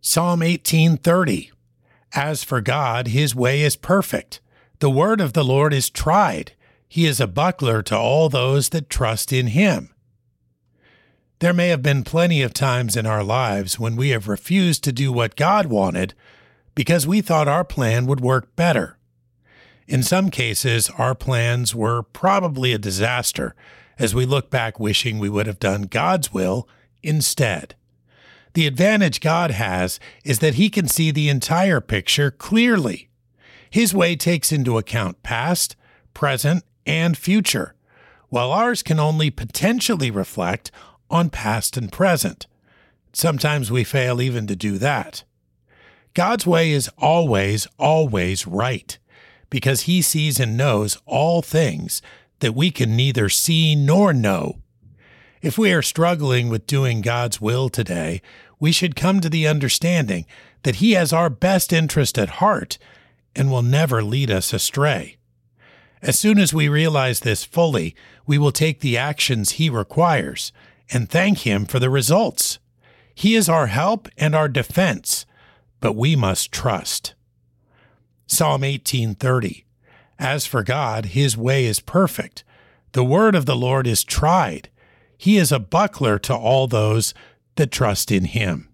Psalm 18:30. As for God, his way is perfect. The word of the Lord is tried. He is a buckler to all those that trust in him. There may have been plenty of times in our lives when we have refused to do what God wanted because we thought our plan would work better. In some cases, our plans were probably a disaster, as we look back wishing we would have done God's will instead. The advantage God has is that he can see the entire picture clearly. His way takes into account past, present, and future, while ours can only potentially reflect on past and present. Sometimes we fail even to do that. God's way is always, always right, because he sees and knows all things that we can neither see nor know. If we are struggling with doing God's will today, we should come to the understanding that he has our best interest at heart and will never lead us astray. As soon as we realize this fully, we will take the actions he requires and thank him for the results. He is our help and our defense, but we must trust. Psalm 18:30. As for God, his way is perfect. The word of the Lord is tried. He is a buckler to all those that trust in him.